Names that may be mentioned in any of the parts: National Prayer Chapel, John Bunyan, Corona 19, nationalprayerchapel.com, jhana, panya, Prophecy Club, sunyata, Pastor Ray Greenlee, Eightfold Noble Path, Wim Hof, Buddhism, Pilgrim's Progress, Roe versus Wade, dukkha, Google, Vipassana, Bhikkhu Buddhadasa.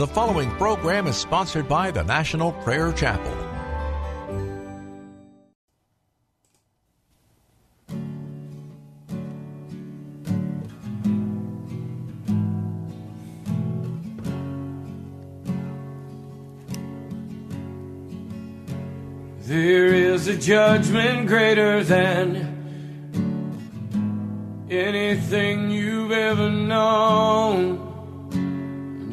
The following program is sponsored by the National Prayer Chapel. There is a judgment greater than anything you've ever known, and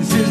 This is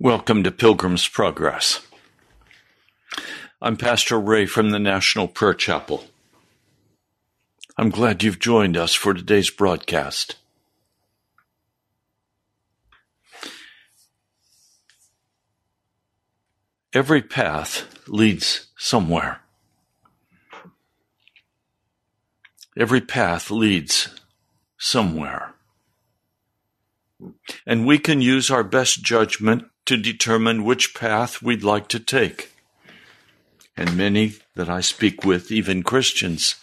Welcome to Pilgrim's Progress. I'm Pastor Ray from the National Prayer Chapel. I'm glad you've joined us for today's broadcast. Every path leads somewhere. Every path leads somewhere. And we can use our best judgment to determine which path we'd like to take. And many that I speak with, even Christians,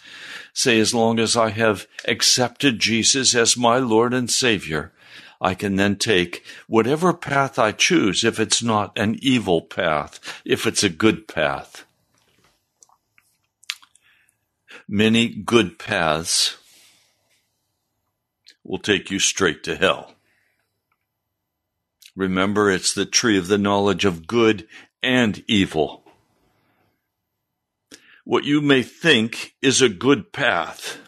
say as long as I have accepted Jesus as my Lord and Savior, I can then take whatever path I choose if it's not an evil path, if it's a good path. Many good paths will take you straight to hell. Remember, it's the tree of the knowledge of good and evil. What you may think is a good path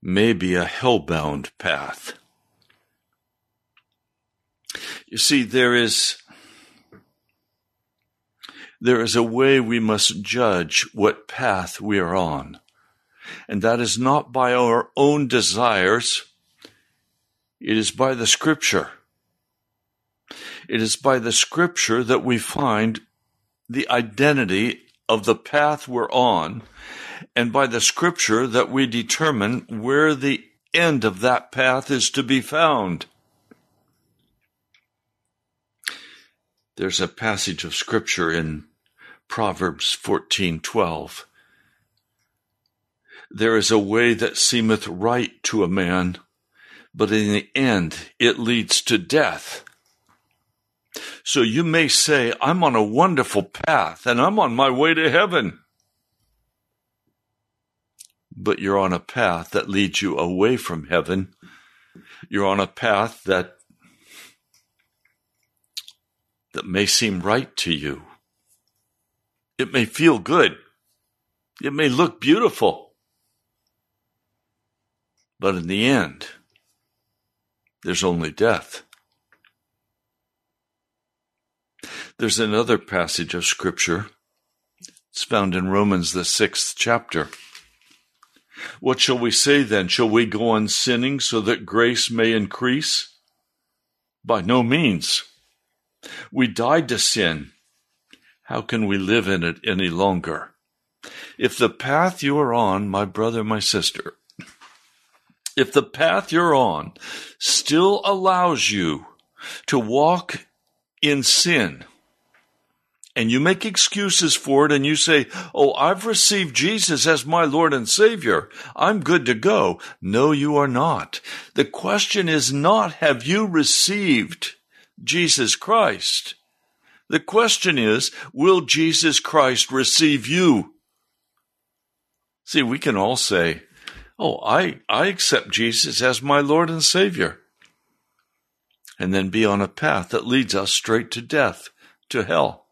may be a hellbound path. You see, there is a way we must judge what path we are on, and that is not by our own desires. It is by the Scripture. It is by the Scripture that we find the identity of the path we're on, and by the Scripture that we determine where the end of that path is to be found. There's a passage of Scripture in Proverbs 14:12. There is a way that seemeth right to a man, but in the end it leads to death. So you may say, I'm on a wonderful path and I'm on my way to heaven. But you're on a path that leads you away from heaven. You're on a path that may seem right to you. It may feel good. It may look beautiful. But in the end, there's only death. There's another passage of Scripture. It's found in Romans, the 6th chapter. What shall we say then? Shall we go on sinning so that grace may increase? By no means. We died to sin. How can we live in it any longer? If the path you are on, my brother, my sister, if the path you're on still allows you to walk in sin, and you make excuses for it, and you say, oh, I've received Jesus as my Lord and Savior, I'm good to go. No, you are not. The question is not, have you received Jesus Christ? The question is, will Jesus Christ receive you? See, we can all say, oh, I accept Jesus as my Lord and Savior, and then be on a path that leads us straight to death, to hell.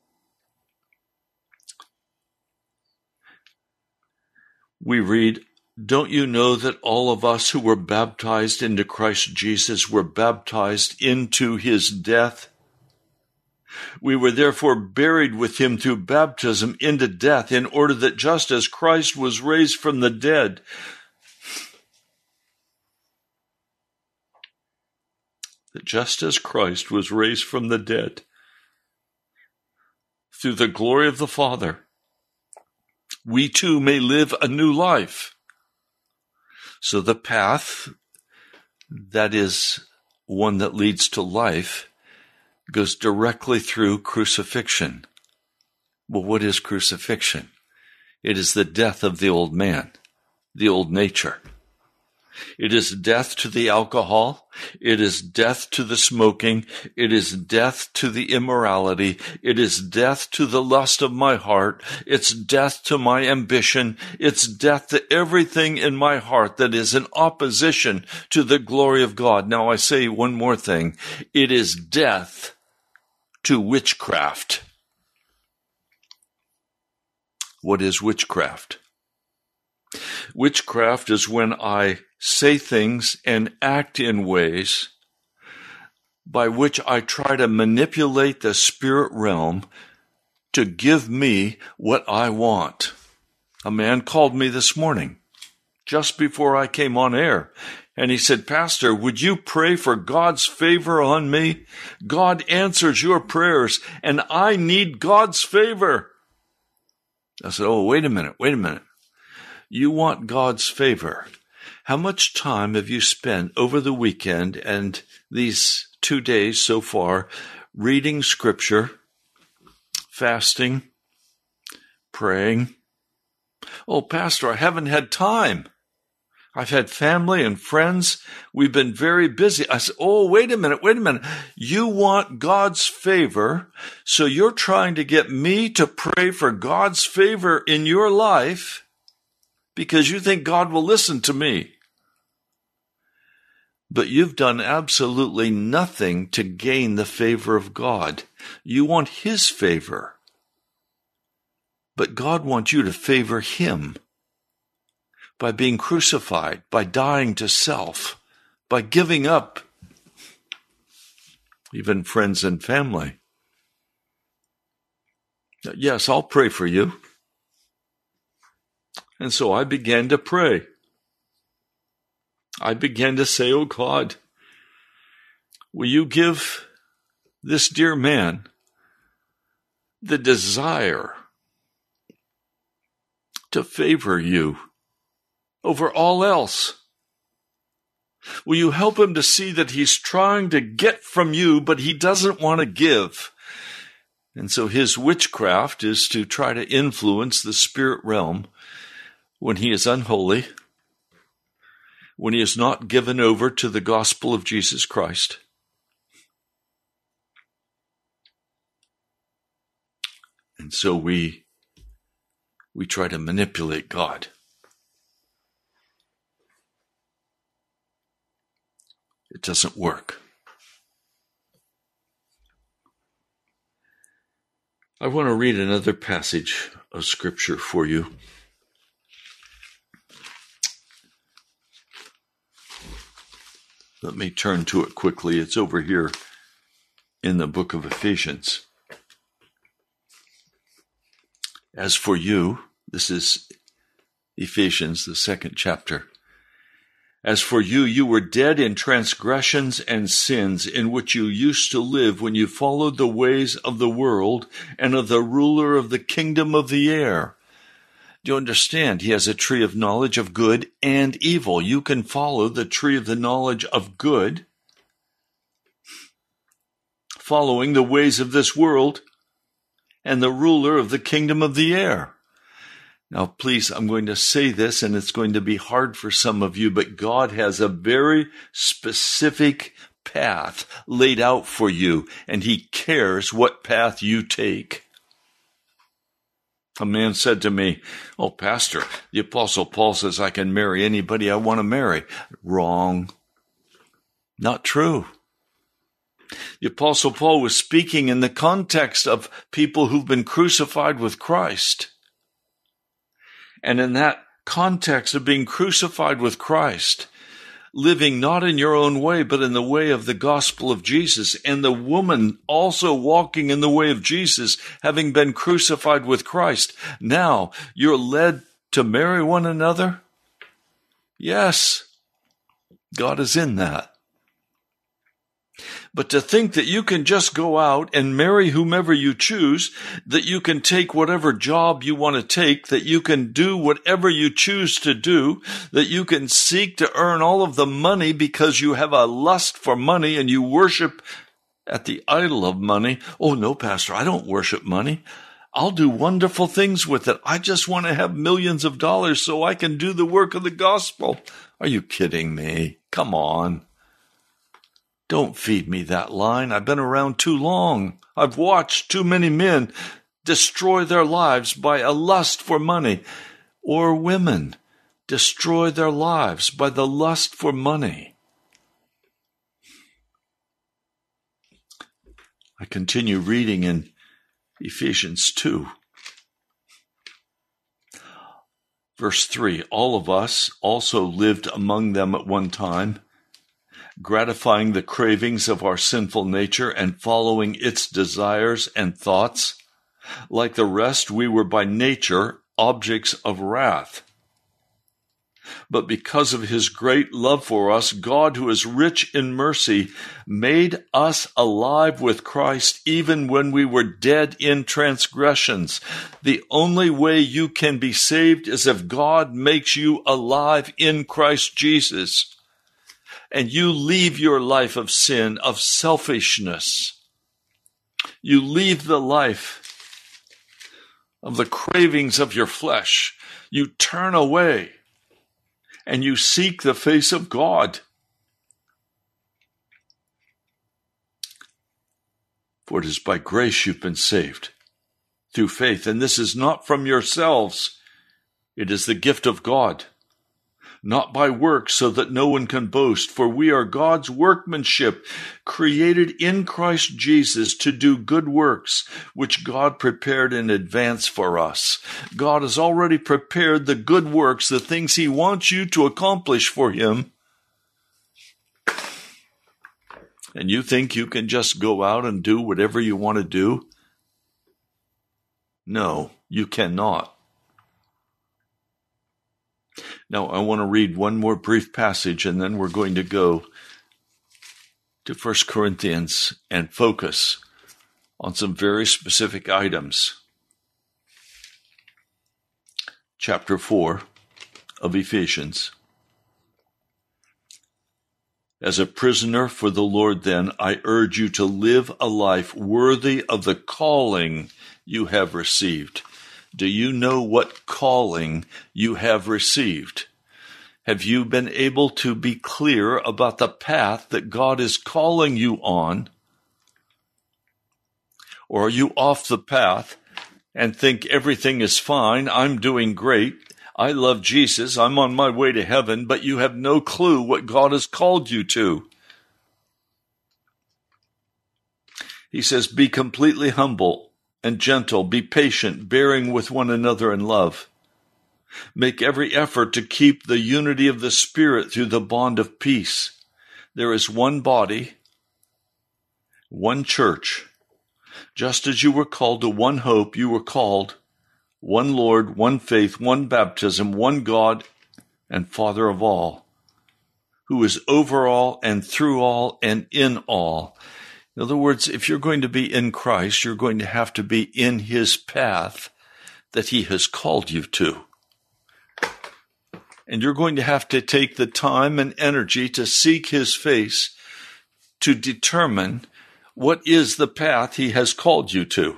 We read, don't you know that all of us who were baptized into Christ Jesus were baptized into his death? We were therefore buried with him through baptism into death, in order that just as Christ was raised from the dead through the glory of the Father, we too may live a new life. So the path that is one that leads to life goes directly through crucifixion. Well, what is crucifixion? It is the death of the old man, the old nature. It is death to the alcohol. It is death to the smoking. It is death to the immorality. It is death to the lust of my heart. It's death to my ambition. It's death to everything in my heart that is in opposition to the glory of God. Now I say one more thing. It is death to witchcraft. What is witchcraft? Witchcraft is when I say things and act in ways by which I try to manipulate the spirit realm to give me what I want. A man called me this morning, just before I came on air, and he said, Pastor, would you pray for God's favor on me? God answers your prayers, and I need God's favor. I said, oh, wait a minute. You want God's favor. How much time have you spent over the weekend and these 2 days so far reading Scripture, fasting, praying? Oh, Pastor, I haven't had time. I've had family and friends. We've been very busy. I said, oh, wait a minute. You want God's favor, so you're trying to get me to pray for God's favor in your life because you think God will listen to me. But you've done absolutely nothing to gain the favor of God. You want His favor. But God wants you to favor Him by being crucified, by dying to self, by giving up even friends and family. Yes, I'll pray for you. And so I began to pray. I began to say, oh God, will you give this dear man the desire to favor you over all else? Will you help him to see that he's trying to get from you, but he doesn't want to give? And so his witchcraft is to try to influence the spirit realm when he is unholy, when he is not given over to the gospel of Jesus Christ. And so we try to manipulate God. It doesn't work. I want to read another passage of Scripture for you. Let me turn to it quickly. It's over here in the book of Ephesians. As for you, this is Ephesians, the second chapter. As for you, you were dead in transgressions and sins in which you used to live when you followed the ways of the world and of the ruler of the kingdom of the air. Do you understand? He has a tree of knowledge of good and evil. You can follow the tree of the knowledge of good, following the ways of this world and the ruler of the kingdom of the air. Now, please, I'm going to say this, and it's going to be hard for some of you, but God has a very specific path laid out for you, and He cares what path you take. A man said to me, oh, Pastor, the Apostle Paul says I can marry anybody I want to marry. Wrong. Not true. The Apostle Paul was speaking in the context of people who've been crucified with Christ. And in that context of being crucified with Christ, living not in your own way, but in the way of the gospel of Jesus, and the woman also walking in the way of Jesus, having been crucified with Christ, now you're led to marry one another? Yes, God is in that. But to think that you can just go out and marry whomever you choose, that you can take whatever job you want to take, that you can do whatever you choose to do, that you can seek to earn all of the money because you have a lust for money and you worship at the idol of money. Oh, no, Pastor, I don't worship money. I'll do wonderful things with it. I just want to have millions of dollars so I can do the work of the gospel. Are you kidding me? Come on. Don't feed me that line. I've been around too long. I've watched too many men destroy their lives by a lust for money, or women destroy their lives by the lust for money. I continue reading in Ephesians 2. Verse 3, all of us also lived among them at one time, gratifying the cravings of our sinful nature and following its desires and thoughts. Like the rest, we were by nature objects of wrath. But because of his great love for us, God, who is rich in mercy, made us alive with Christ even when we were dead in transgressions. The only way you can be saved is if God makes you alive in Christ Jesus, and you leave your life of sin, of selfishness. You leave the life of the cravings of your flesh. You turn away. And you seek the face of God. For it is by grace you've been saved, through faith. And this is not from yourselves. It is the gift of God, not by works, so that no one can boast. For we are God's workmanship, created in Christ Jesus to do good works, which God prepared in advance for us. God has already prepared the good works, the things he wants you to accomplish for him. And you think you can just go out and do whatever you want to do? No, you cannot. Now, I want to read one more brief passage, and then we're going to go to 1 Corinthians and focus on some very specific items. Chapter 4 of Ephesians. As a prisoner for the Lord, then, I urge you to live a life worthy of the calling you have received. Do you know what calling you have received? Have you been able to be clear about the path that God is calling you on? Or are you off the path and think everything is fine, I'm doing great, I love Jesus, I'm on my way to heaven, but you have no clue what God has called you to? He says, be completely humble and gentle, be patient, bearing with one another in love. Make every effort to keep the unity of the Spirit through the bond of peace. There is one body, one church. Just as you were called to one hope, you were called one Lord, one faith, one baptism, one God and Father of all, who is over all and through all and in all. In other words, if you're going to be in Christ, you're going to have to be in his path that he has called you to. And you're going to have to take the time and energy to seek his face to determine what is the path he has called you to.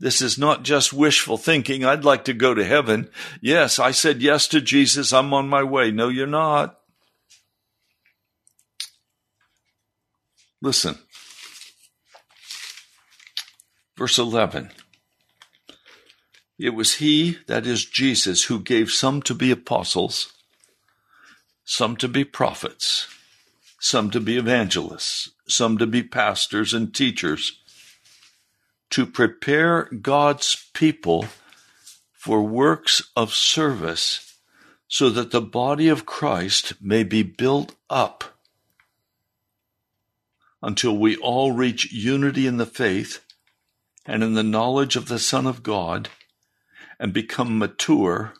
This is not just wishful thinking. I'd like to go to heaven. Yes, I said yes to Jesus. I'm on my way. No, you're not. Listen, verse 11, it was he, that is Jesus, who gave some to be apostles, some to be prophets, some to be evangelists, some to be pastors and teachers, to prepare God's people for works of service so that the body of Christ may be built up until we all reach unity in the faith and in the knowledge of the Son of God and become mature,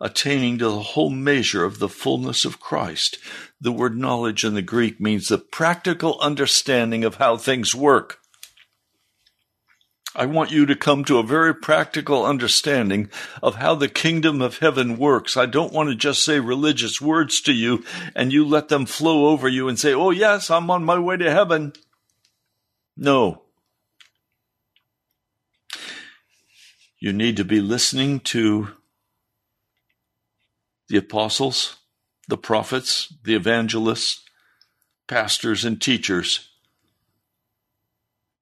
attaining to the whole measure of the fullness of Christ. The word knowledge in the Greek means the practical understanding of how things work. I want you to come to a very practical understanding of how the kingdom of heaven works. I don't want to just say religious words to you and you let them flow over you and say, oh yes, I'm on my way to heaven. No. You need to be listening to the apostles, the prophets, the evangelists, pastors, and teachers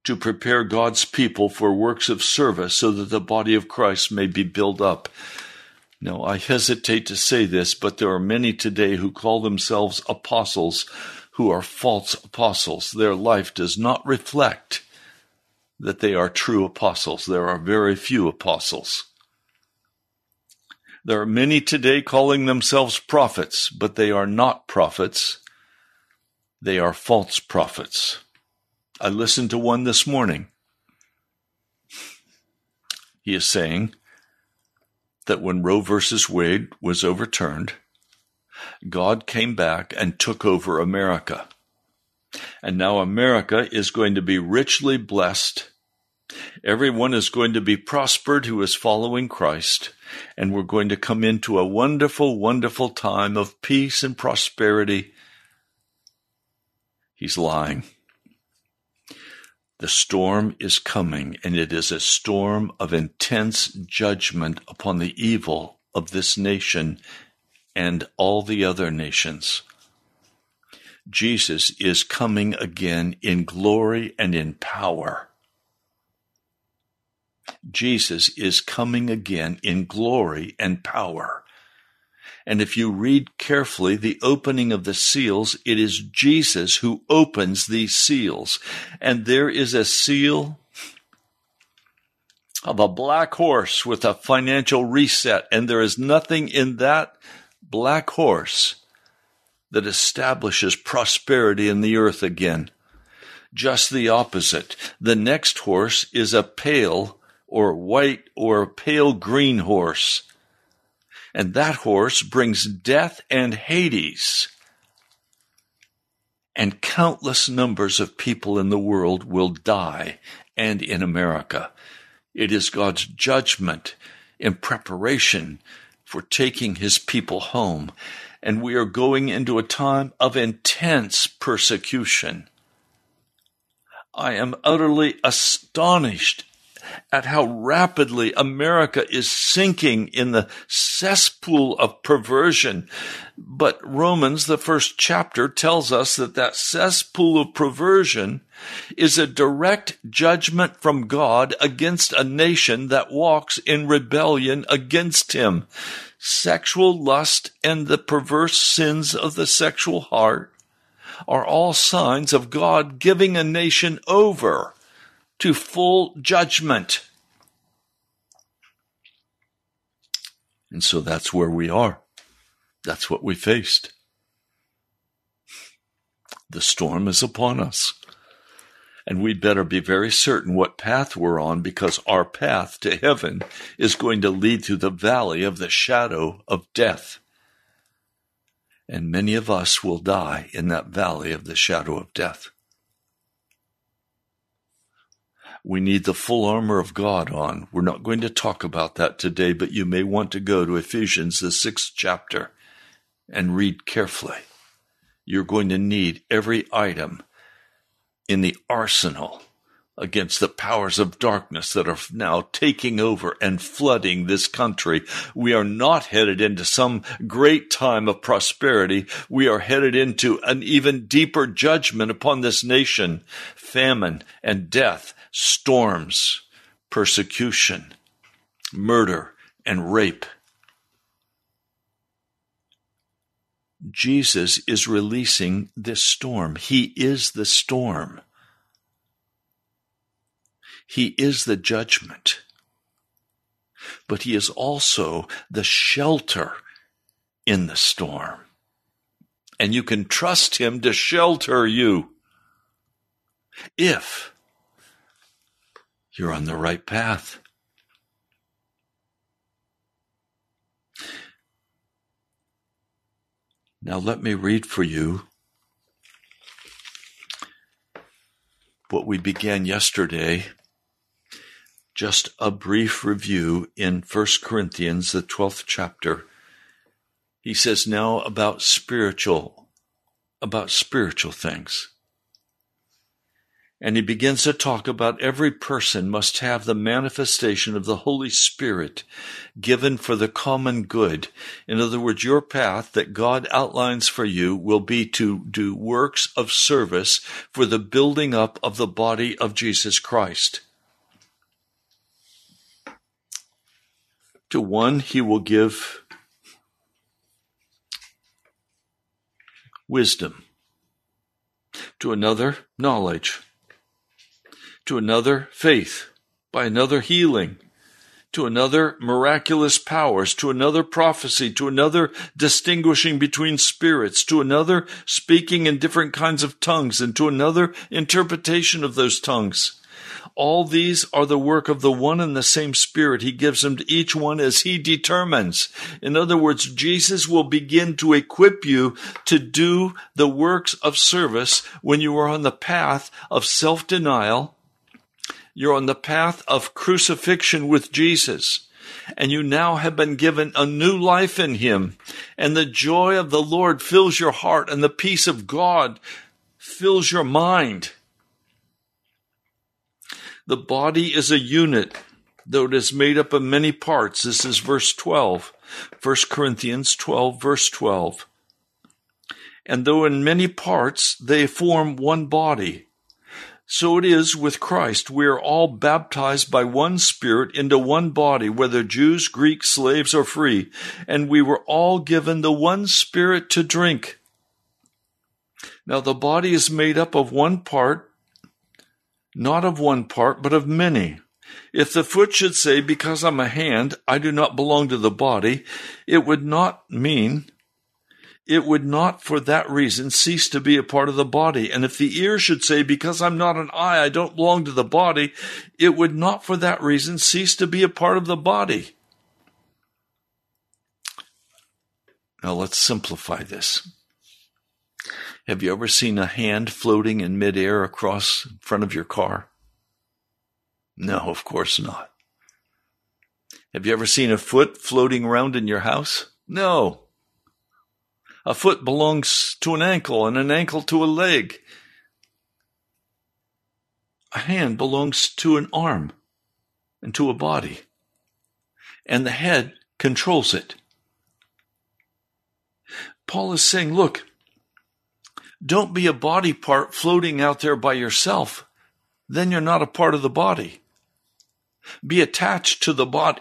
to prepare God's people for works of service so that the body of Christ may be built up. Now, I hesitate to say this, but there are many today who call themselves apostles who are false apostles. Their life does not reflect that they are true apostles. There are very few apostles. There are many today calling themselves prophets, but they are not prophets. They are false prophets. I listened to one this morning. He is saying that when Roe versus Wade was overturned, God came back and took over America. And now America is going to be richly blessed. Everyone is going to be prospered who is following Christ. And we're going to come into a wonderful, wonderful time of peace and prosperity. He's lying. The storm is coming, and it is a storm of intense judgment upon the evil of this nation and all the other nations. Jesus is coming again in glory and in power. Jesus is coming again in glory and power. And if you read carefully the opening of the seals, it is Jesus who opens these seals. And there is a seal of a black horse with a financial reset, and there is nothing in that black horse that establishes prosperity in the earth again. Just the opposite. The next horse is a pale or white or pale green horse. And that horse brings death and Hades. And countless numbers of people in the world will die, and in America. It is God's judgment in preparation for taking his people home. And we are going into a time of intense persecution. I am utterly astonished at how rapidly America is sinking in the cesspool of perversion. But Romans, the first chapter, tells us that that cesspool of perversion is a direct judgment from God against a nation that walks in rebellion against him. Sexual lust and the perverse sins of the sexual heart are all signs of God giving a nation over to full judgment. And so that's where we are. That's what we faced. The storm is upon us. And we'd better be very certain what path we're on, because our path to heaven is going to lead through the valley of the shadow of death. And many of us will die in that valley of the shadow of death. We need the full armor of God on. We're not going to talk about that today, but you may want to go to Ephesians, the 6th chapter, and read carefully. You're going to need every item in the arsenal against the powers of darkness that are now taking over and flooding this country. We are not headed into some great time of prosperity. We are headed into an even deeper judgment upon this nation, famine and death. Storms, persecution, murder, and rape. Jesus is releasing this storm. He is the storm. He is the judgment. But he is also the shelter in the storm. And you can trust him to shelter you if you're on the right path. Now let me read for you what we began yesterday, just a brief review in 1 Corinthians, the 12th chapter. He says now about spiritual things. And he begins to talk about every person must have the manifestation of the Holy Spirit given for the common good. In other words, your path that God outlines for you will be to do works of service for the building up of the body of Jesus Christ. To one, he will give wisdom. To another, knowledge. To another, faith. By another, healing. to another miraculous powers, to another prophecy, to another distinguishing between spirits, to another speaking in different kinds of tongues, and to another interpretation of those tongues. All these are the work of the one and the same Spirit. He gives them to each one as he determines. In other words, Jesus will begin to equip you to do the works of service when you are on the path of self-denial. You're on the path of crucifixion with Jesus, and you now have been given a new life in him, and the joy of the Lord fills your heart, and the peace of God fills your mind. The body is a unit, though it is made up of many parts. This is verse 12, 1 Corinthians 12, verse 12. And though in many parts, they form one body. So it is with Christ. We are all baptized by one Spirit into one body, whether Jews, Greeks, slaves, or free. And we were all given the one Spirit to drink. Now the body is made up of one part, not of one part, but of many. If the foot should say, because I'm a hand, I do not belong to the body, it would not for that reason cease to be a part of the body. And if the ear should say, because I'm not an eye, I don't belong to the body, it would not for that reason cease to be a part of the body. Now let's simplify this. Have you ever seen a hand floating in midair across in front of your car? No, of course not. Have you ever seen a foot floating around in your house? No. A foot belongs to an ankle and an ankle to a leg. A hand belongs to an arm and to a body, and the head controls it. Paul is saying, look, don't be a body part floating out there by yourself. Then you're not a part of the body. Be attached to the body.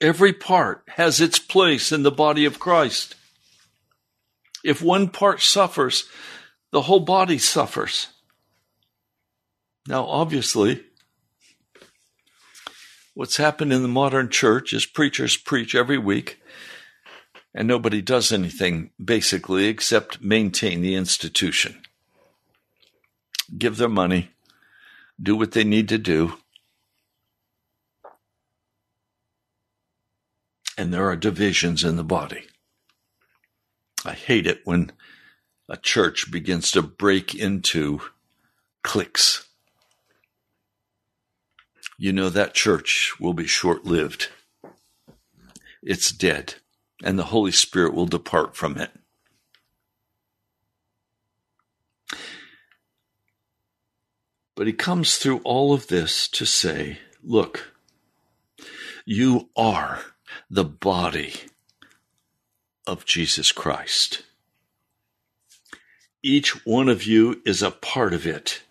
Every part has its place in the body of Christ. If one part suffers, the whole body suffers. Now, obviously, what's happened in the modern church is preachers preach every week, and nobody does anything, basically, except maintain the institution. Give their money. Do what they need to do. And there are divisions in the body. I hate it when a church begins to break into cliques. You know, that church will be short-lived. It's dead. And the Holy Spirit will depart from it. But he comes through all of this to say, look, you are the body of Jesus Christ. Each one of you is a part of it.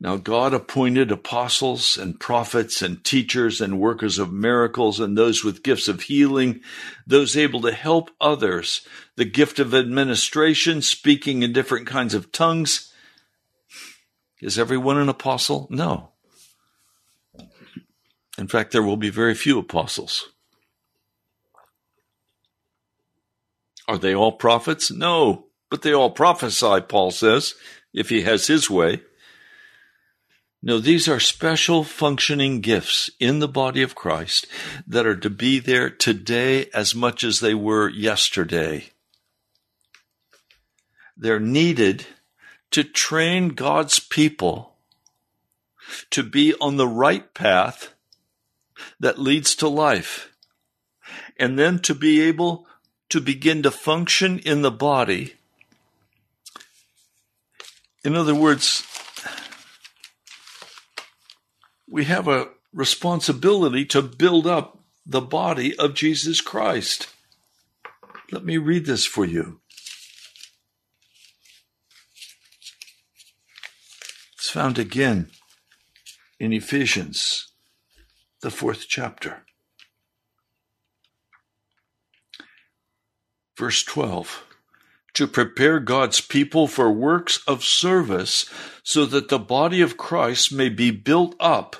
Now, God appointed apostles and prophets and teachers and workers of miracles and those with gifts of healing, those able to help others, the gift of administration, speaking in different kinds of tongues. Is everyone an apostle? No. In fact, there will be very few apostles. Are they all prophets? No, but they all prophesy, Paul says, if he has his way. No, these are special functioning gifts in the body of Christ that are to be there today as much as they were yesterday. They're needed to train God's people to be on the right path that leads to life, and then to be able to begin to function in the body. In other words, we have a responsibility to build up the body of Jesus Christ. Let me read this for you. It's found again in Ephesians, the 4th chapter. Verse 12, to prepare God's people for works of service so that the body of Christ may be built up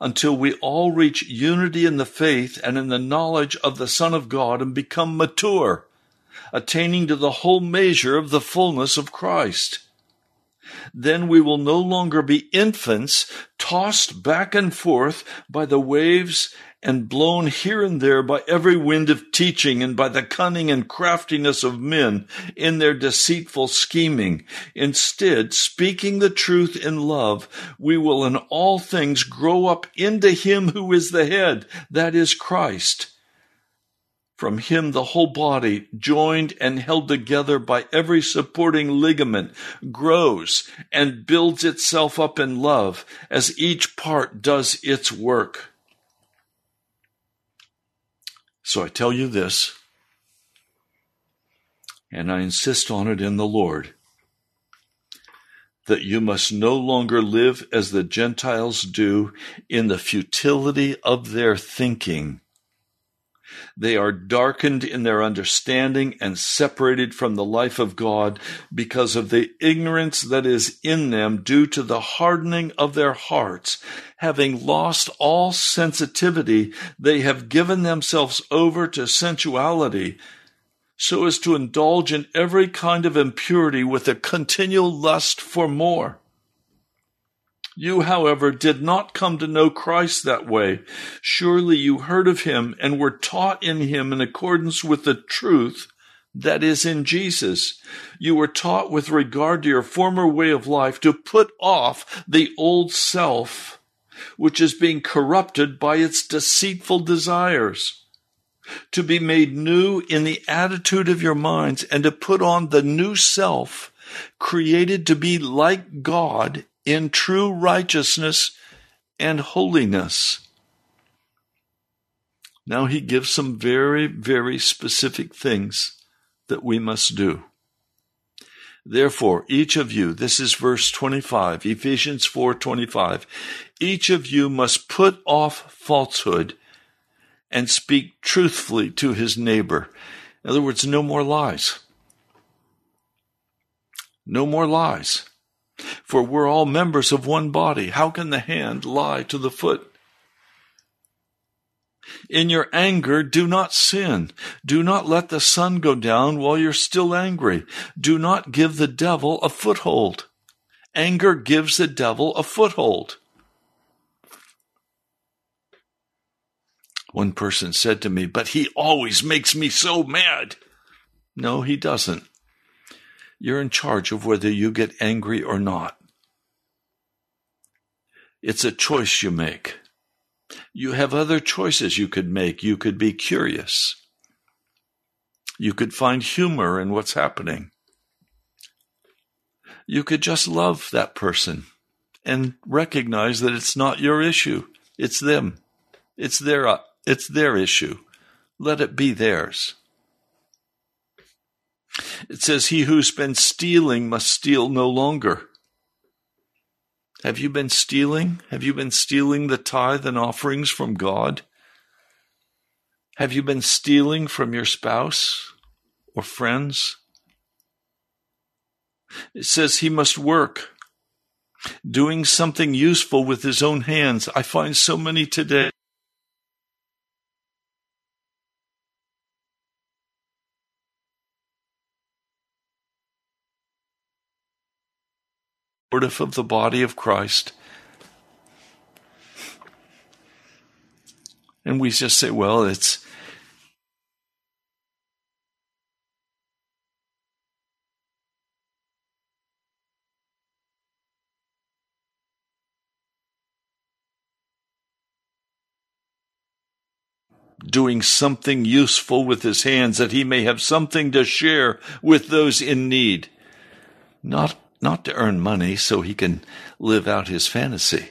until we all reach unity in the faith and in the knowledge of the Son of God and become mature, attaining to the whole measure of the fullness of Christ. Then we will no longer be infants tossed back and forth by the waves and blown here and there by every wind of teaching and by the cunning and craftiness of men in their deceitful scheming. Instead, speaking the truth in love, we will in all things grow up into him who is the head, that is Christ. From him the whole body, joined and held together by every supporting ligament, grows and builds itself up in love as each part does its work. So I tell you this, and I insist on it in the Lord, that you must no longer live as the Gentiles do in the futility of their thinking. They are darkened in their understanding and separated from the life of God because of the ignorance that is in them due to the hardening of their hearts. Having lost all sensitivity, they have given themselves over to sensuality so as to indulge in every kind of impurity with a continual lust for more. You, however, did not come to know Christ that way. Surely you heard of him and were taught in him in accordance with the truth that is in Jesus. You were taught with regard to your former way of life to put off the old self, which is being corrupted by its deceitful desires, to be made new in the attitude of your minds, and to put on the new self, created to be like God in true righteousness and holiness. Now he gives some very, very specific things that we must do. Therefore, each of you, this is verse 25, Ephesians 4:25, each of you must put off falsehood and speak truthfully to his neighbor. In other words, no more lies. No more lies. For we're all members of one body. How can the hand lie to the foot? In your anger, do not sin. Do not let the sun go down while you're still angry. Do not give the devil a foothold. Anger gives the devil a foothold. One person said to me, "But he always makes me so mad." No, he doesn't. You're in charge of whether you get angry or not. It's a choice you make. You have other choices you could make. You could be curious. You could find humor in what's happening. You could just love that person and recognize that it's not your issue. It's them. It's their issue. Let it be theirs. It says, he who's been stealing must steal no longer. Have you been stealing? Have you been stealing the tithe and offerings from God? Have you been stealing from your spouse or friends? It says he must work, doing something useful with his own hands. I find so many today. Of the body of Christ. And we just say, well, it's doing something useful with his hands that he may have something to share with those in need. Not to earn money so he can live out his fantasy,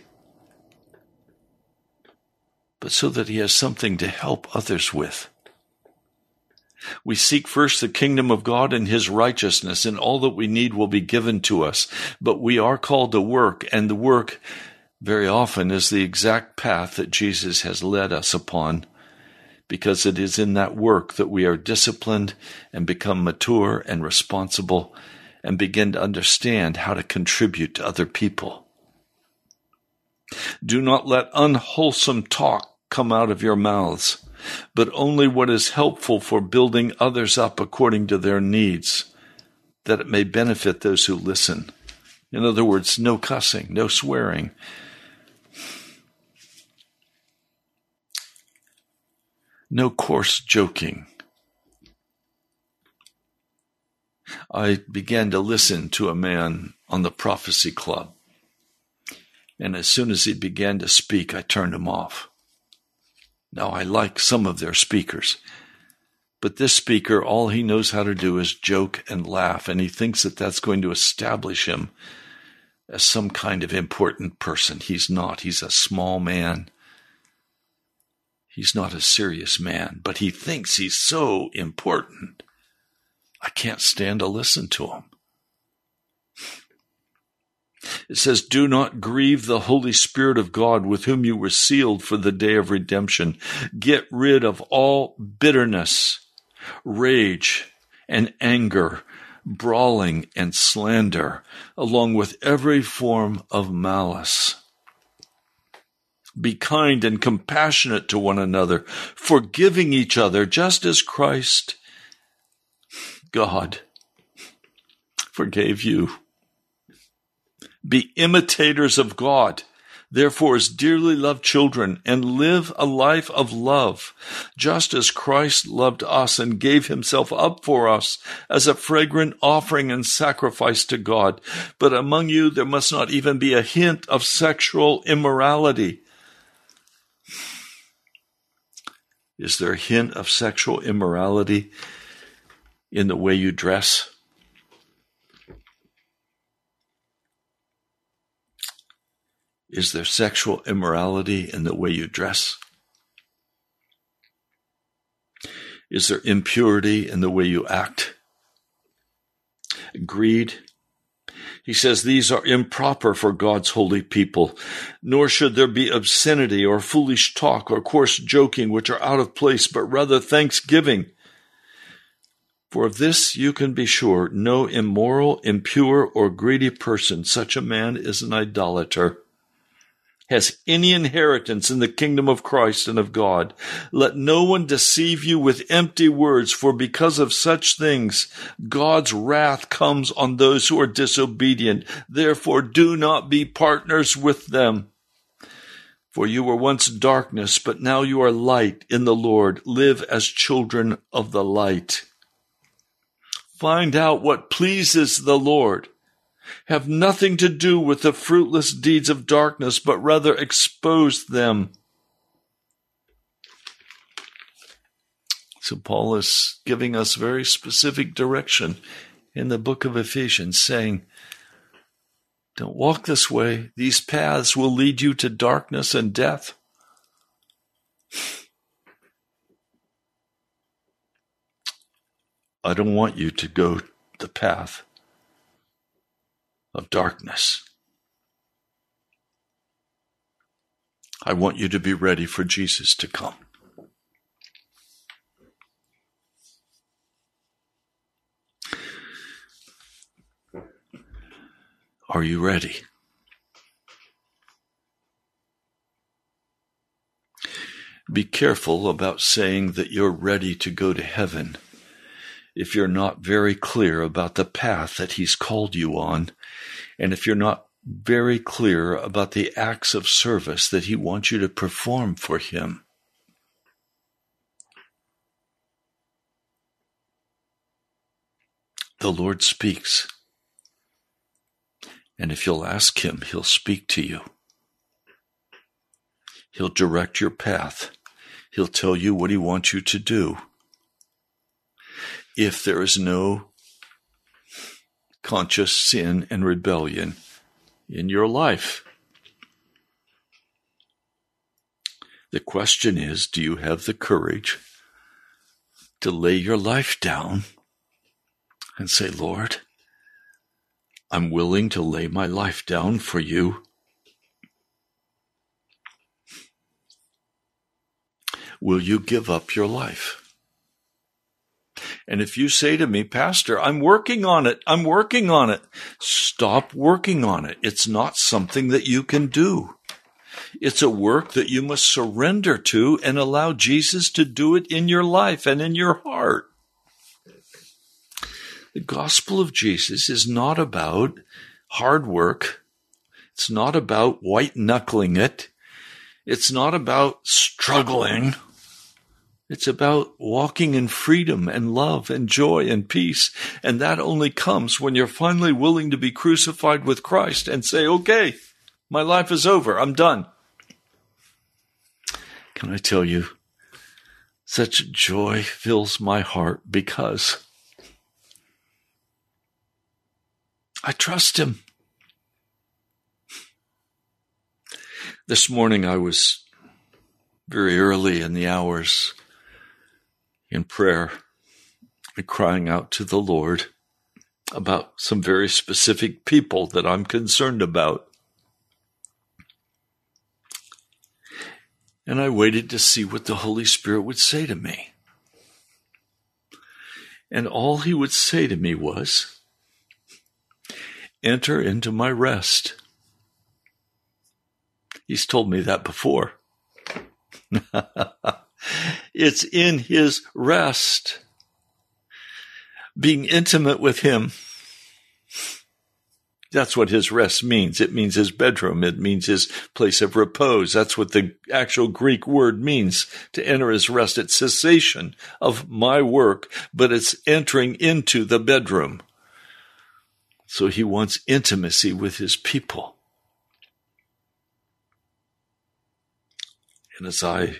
but so that he has something to help others with. We seek first the kingdom of God and his righteousness, and all that we need will be given to us. But we are called to work, and the work very often is the exact path that Jesus has led us upon because it is in that work that we are disciplined and become mature and responsible and begin to understand how to contribute to other people. Do not let unwholesome talk come out of your mouths, but only what is helpful for building others up according to their needs, that it may benefit those who listen. In other words, no cussing, no swearing. No coarse joking. I began to listen to a man on the Prophecy Club, and as soon as he began to speak, I turned him off. Now, I like some of their speakers, but this speaker, all he knows how to do is joke and laugh, and he thinks that that's going to establish him as some kind of important person. He's not. He's a small man. He's not a serious man, but he thinks he's so important. I can't stand to listen to him. It says, do not grieve the Holy Spirit of God, with whom you were sealed for the day of redemption. Get rid of all bitterness, rage, and anger, brawling and slander, along with every form of malice. Be kind and compassionate to one another, forgiving each other, just as Christ, God, forgave you. Be imitators of God, therefore, as dearly loved children, and live a life of love, just as Christ loved us and gave himself up for us as a fragrant offering and sacrifice to God. But among you, there must not even be a hint of sexual immorality. Is there a hint of sexual immorality in the way you dress? Is there sexual immorality in the way you dress? Is there impurity in the way you act? Greed? He says these are improper for God's holy people, nor should there be obscenity or foolish talk or coarse joking, which are out of place, but rather thanksgiving. For of this you can be sure, no immoral, impure, or greedy person, such a man is an idolater, has any inheritance in the kingdom of Christ and of God. Let no one deceive you with empty words, for because of such things, God's wrath comes on those who are disobedient. Therefore, do not be partners with them. For you were once darkness, but now you are light in the Lord. Live as children of the light. Find out what pleases the Lord. Have nothing to do with the fruitless deeds of darkness, but rather expose them. So Paul is giving us very specific direction in the book of Ephesians, saying, don't walk this way. These paths will lead you to darkness and death. I don't want you to go the path of darkness. I want you to be ready for Jesus to come. Are you ready? Be careful about saying that you're ready to go to heaven if you're not very clear about the path that he's called you on, and if you're not very clear about the acts of service that he wants you to perform for him. The Lord speaks, and if you'll ask him, he'll speak to you. He'll direct your path. He'll tell you what he wants you to do. If there is no conscious sin and rebellion in your life, the question is, do you have the courage to lay your life down and say, Lord, I'm willing to lay my life down for you? will you give up your life? And if you say to me, Pastor, I'm working on it. Stop working on it. It's not something that you can do. It's a work that you must surrender to and allow Jesus to do it in your life and in your heart. The gospel of Jesus is not about hard work. It's not about white-knuckling it. It's not about struggling. It's about walking in freedom and love and joy and peace. And that only comes when you're finally willing to be crucified with Christ and say, okay, my life is over. I'm done. Can I tell you, such joy fills my heart because I trust him. This morning I was very early in the hours in prayer and crying out to the Lord about some very specific people that I'm concerned about. And I waited to see what the Holy Spirit would say to me. And all he would say to me was, enter into my rest. He's told me that before. It's in his rest. Being intimate with him. That's what his rest means. It means his bedroom. It means his place of repose. That's what the actual Greek word means, to enter his rest. It's cessation of my work, but it's entering into the bedroom. So he wants intimacy with his people. And as I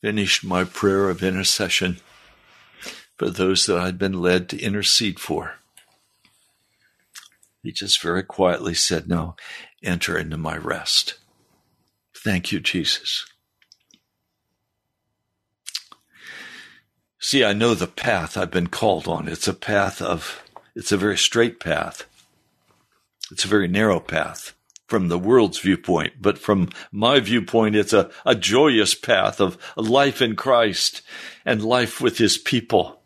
finished my prayer of intercession for those that I'd been led to intercede for, he just very quietly said, no, enter into my rest. Thank you, Jesus. See, I know the path I've been called on. It's a very straight path. It's a very narrow path from the world's viewpoint. But from my viewpoint, it's a joyous path of life in Christ and life with his people.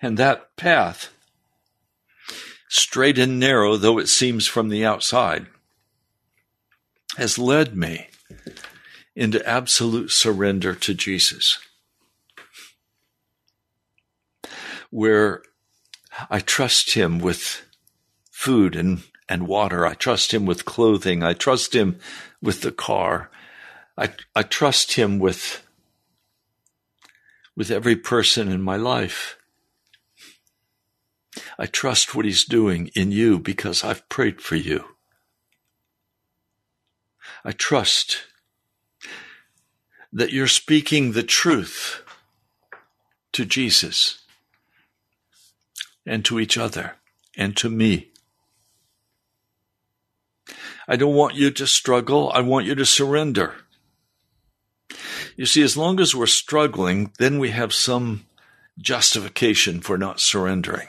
And that path, straight and narrow, though it seems from the outside, has led me into absolute surrender to Jesus, where I trust him with food and water. I trust him with clothing. I trust him with the car. I trust him with every person in my life. I trust what he's doing in you because I've prayed for you. I trust that you're speaking the truth to Jesus and to each other and to me. I don't want you to struggle. I want you to surrender. You see, as long as we're struggling, then we have some justification for not surrendering.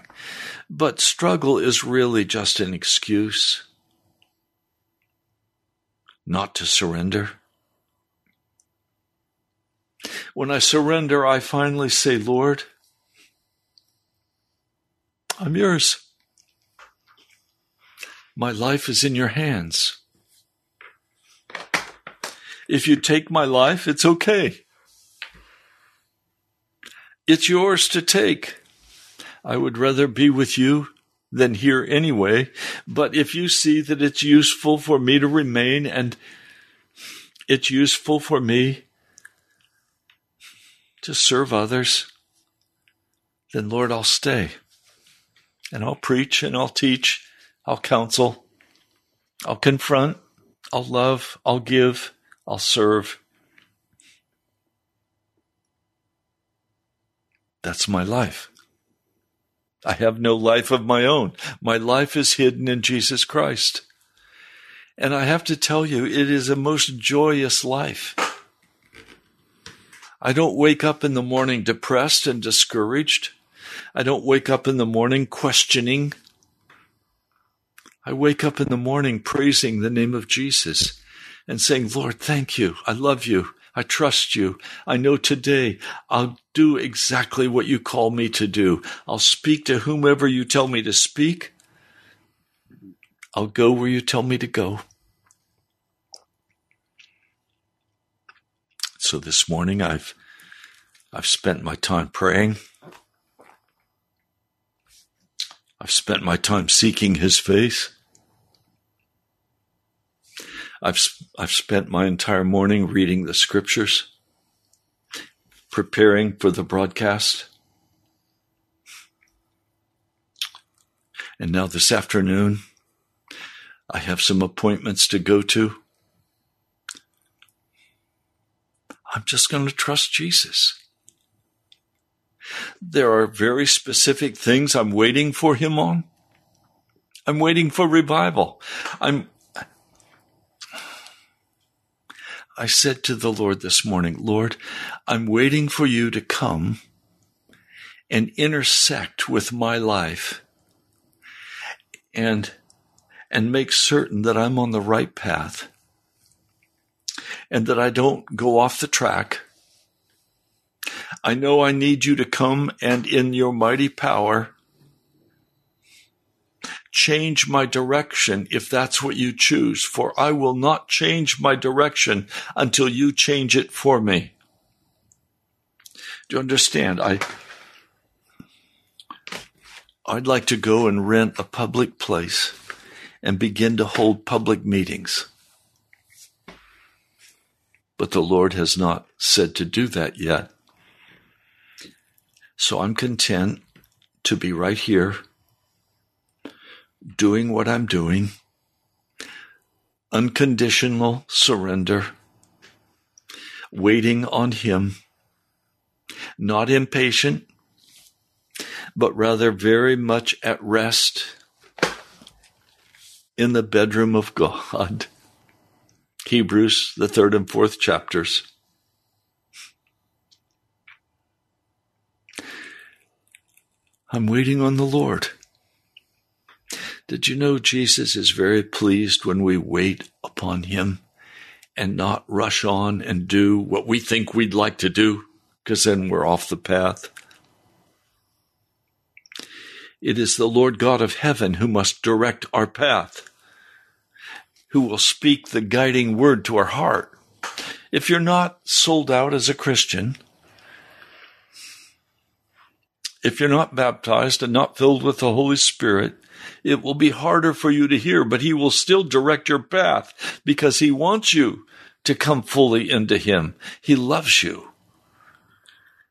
But struggle is really just an excuse not to surrender. When I surrender, I finally say, Lord, I'm yours. My life is in your hands. If you take my life, it's okay. It's yours to take. I would rather be with you than here anyway, but if you see that it's useful for me to remain and it's useful for me to serve others, then Lord, I'll stay and I'll preach and I'll teach, I'll counsel, I'll confront, I'll love, I'll give, I'll serve. That's my life. I have no life of my own. My life is hidden in Jesus Christ. And I have to tell you, it is a most joyous life. I don't wake up in the morning depressed and discouraged. I don't wake up in the morning questioning. I wake up in the morning praising the name of Jesus and saying, Lord, thank you. I love you. I trust you. I know today I'll do exactly what you call me to do. I'll speak to whomever you tell me to speak. I'll go where you tell me to go. So this morning I've spent my time praying. I've spent my time seeking his face. I've spent my entire morning reading the scriptures, preparing for the broadcast. And now this afternoon, I have some appointments to go to. I'm just going to trust Jesus. There are very specific things I'm waiting for him on. I'm waiting for revival. I said to the Lord this morning, Lord, I'm waiting for you to come and intersect with my life and make certain that I'm on the right path and that I don't go off the track. I know I need you to come and in your mighty power, change my direction if that's what you choose, for I will not change my direction until you change it for me. Do you understand? I'd like to go and rent a public place and begin to hold public meetings. But the Lord has not said to do that yet. So I'm content to be right here, doing what I'm doing, unconditional surrender, waiting on him, not impatient, but rather very much at rest in the bedroom of God. Hebrews, the 3rd and 4th chapters. I'm waiting on the Lord. Did you know Jesus is very pleased when we wait upon him and not rush on and do what we think we'd like to do, because then we're off the path? It is the Lord God of heaven who must direct our path, who will speak the guiding word to our heart. If you're not sold out as a Christian, if you're not baptized and not filled with the Holy Spirit, it will be harder for you to hear, but he will still direct your path because he wants you to come fully into him. He loves you,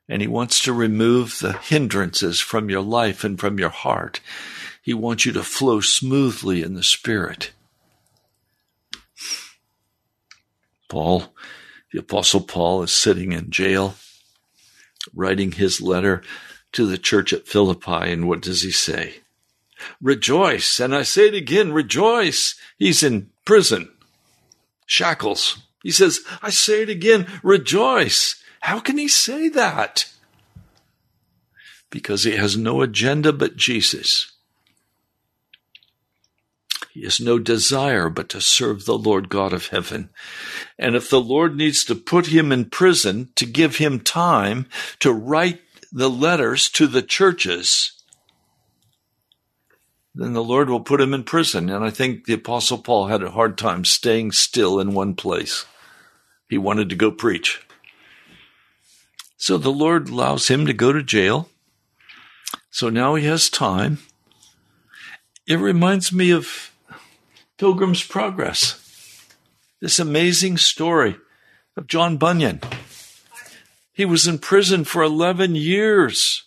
and he wants to remove the hindrances from your life and from your heart. He wants you to flow smoothly in the Spirit. Paul, the Apostle Paul, is sitting in jail, writing his letter to the church at Philippi, and what does he say? Rejoice. And I say it again, rejoice. He's in prison, shackles. He says, I say it again, rejoice. How can he say that? Because he has no agenda but Jesus. He has no desire but to serve the Lord God of heaven. And if the Lord needs to put him in prison to give him time to write the letters to the churches, then the Lord will put him in prison. And I think the Apostle Paul had a hard time staying still in one place. He wanted to go preach. So the Lord allows him to go to jail. So now he has time. It reminds me of Pilgrim's Progress, this amazing story of John Bunyan. He was in prison for 11 years.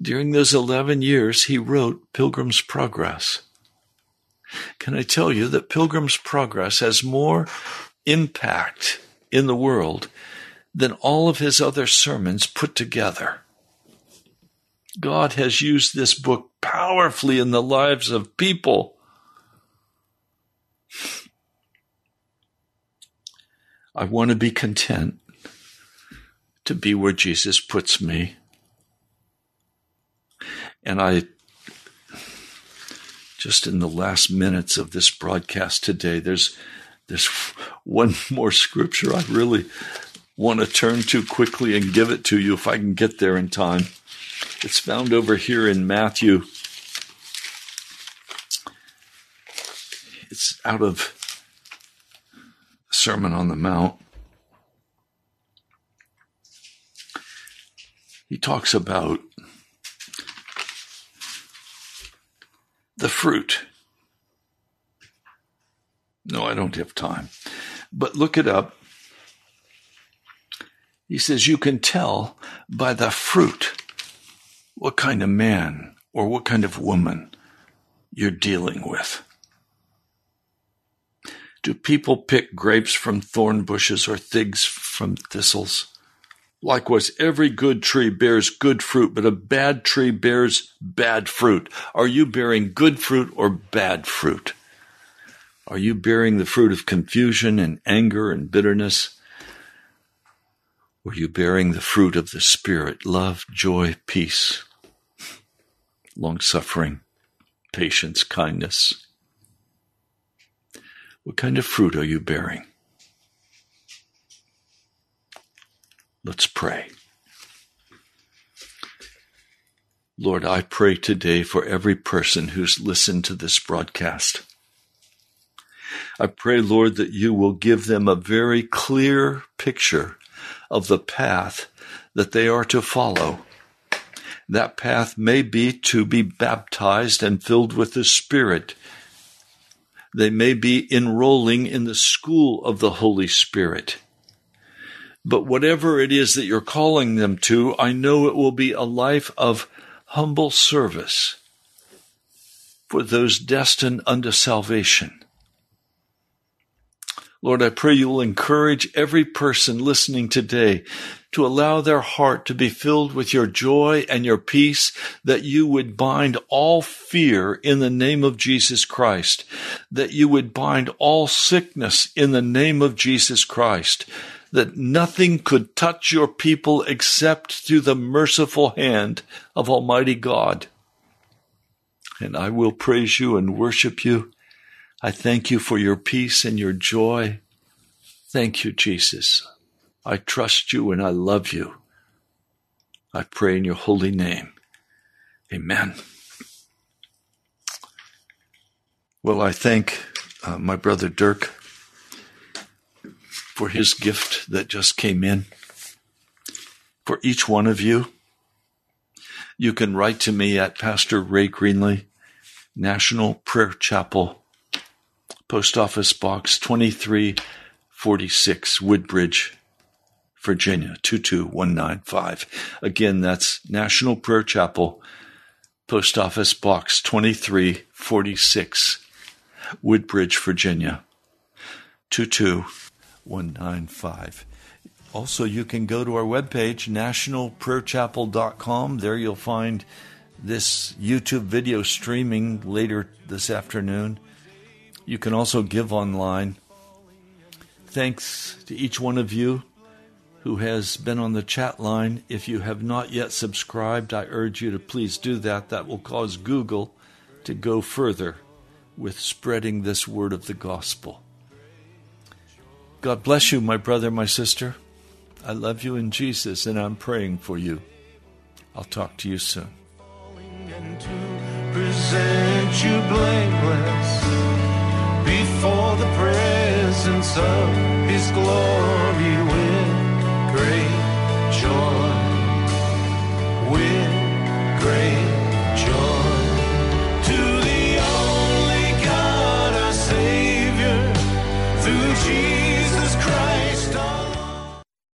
During those 11 years, he wrote Pilgrim's Progress. Can I tell you that Pilgrim's Progress has more impact in the world than all of his other sermons put together? God has used this book powerfully in the lives of people. I want to be content to be where Jesus puts me. And I, just in the last minutes of this broadcast today, there's There's one more scripture I really want to turn to quickly and give it to you if I can get there in time. It's found over here in Matthew. It's out of Sermon on the Mount. He talks about the fruit. No, I don't have time. But look it up. He says, you can tell by the fruit what kind of man or what kind of woman you're dealing with. Do people pick grapes from thorn bushes or figs from thistles? Likewise, every good tree bears good fruit, but a bad tree bears bad fruit. Are you bearing good fruit or bad fruit? Are you bearing the fruit of confusion and anger and bitterness? Or are you bearing the fruit of the Spirit, love, joy, peace, long-suffering, patience, kindness? What kind of fruit are you bearing? Let's pray. Lord, I pray today for every person who's listened to this broadcast. I pray, Lord, that you will give them a very clear picture of the path that they are to follow. That path may be to be baptized and filled with the Spirit. They may be enrolling in the school of the Holy Spirit. But whatever it is that you're calling them to, I know it will be a life of humble service for those destined unto salvation. Lord, I pray you will encourage every person listening today to allow their heart to be filled with your joy and your peace, that you would bind all fear in the name of Jesus Christ, that you would bind all sickness in the name of Jesus Christ, that nothing could touch your people except through the merciful hand of Almighty God. And I will praise you and worship you. I thank you for your peace and your joy. Thank you, Jesus. I trust you and I love you. I pray in your holy name. Amen. Well, I thank my brother Dirk for his gift that just came in. For each one of you, you can write to me at Pastor Ray Greenlee, National Prayer Chapel, Post Office Box 2346, Woodbridge, Virginia, 22195. Again, that's National Prayer Chapel, Post Office Box 2346, Woodbridge, Virginia, 22195. Also, you can go to our webpage, nationalprayerchapel.com. There you'll find this YouTube video streaming later this afternoon. You can also give online. Thanks to each one of you who has been on the chat line. If you have not yet subscribed, I urge you to please do that. That will cause Google to go further with spreading this word of the gospel. God bless you, my brother, my sister. I love you in Jesus, and I'm praying for you. I'll talk to you soon. And to present you blameless before the presence of His glory with grace.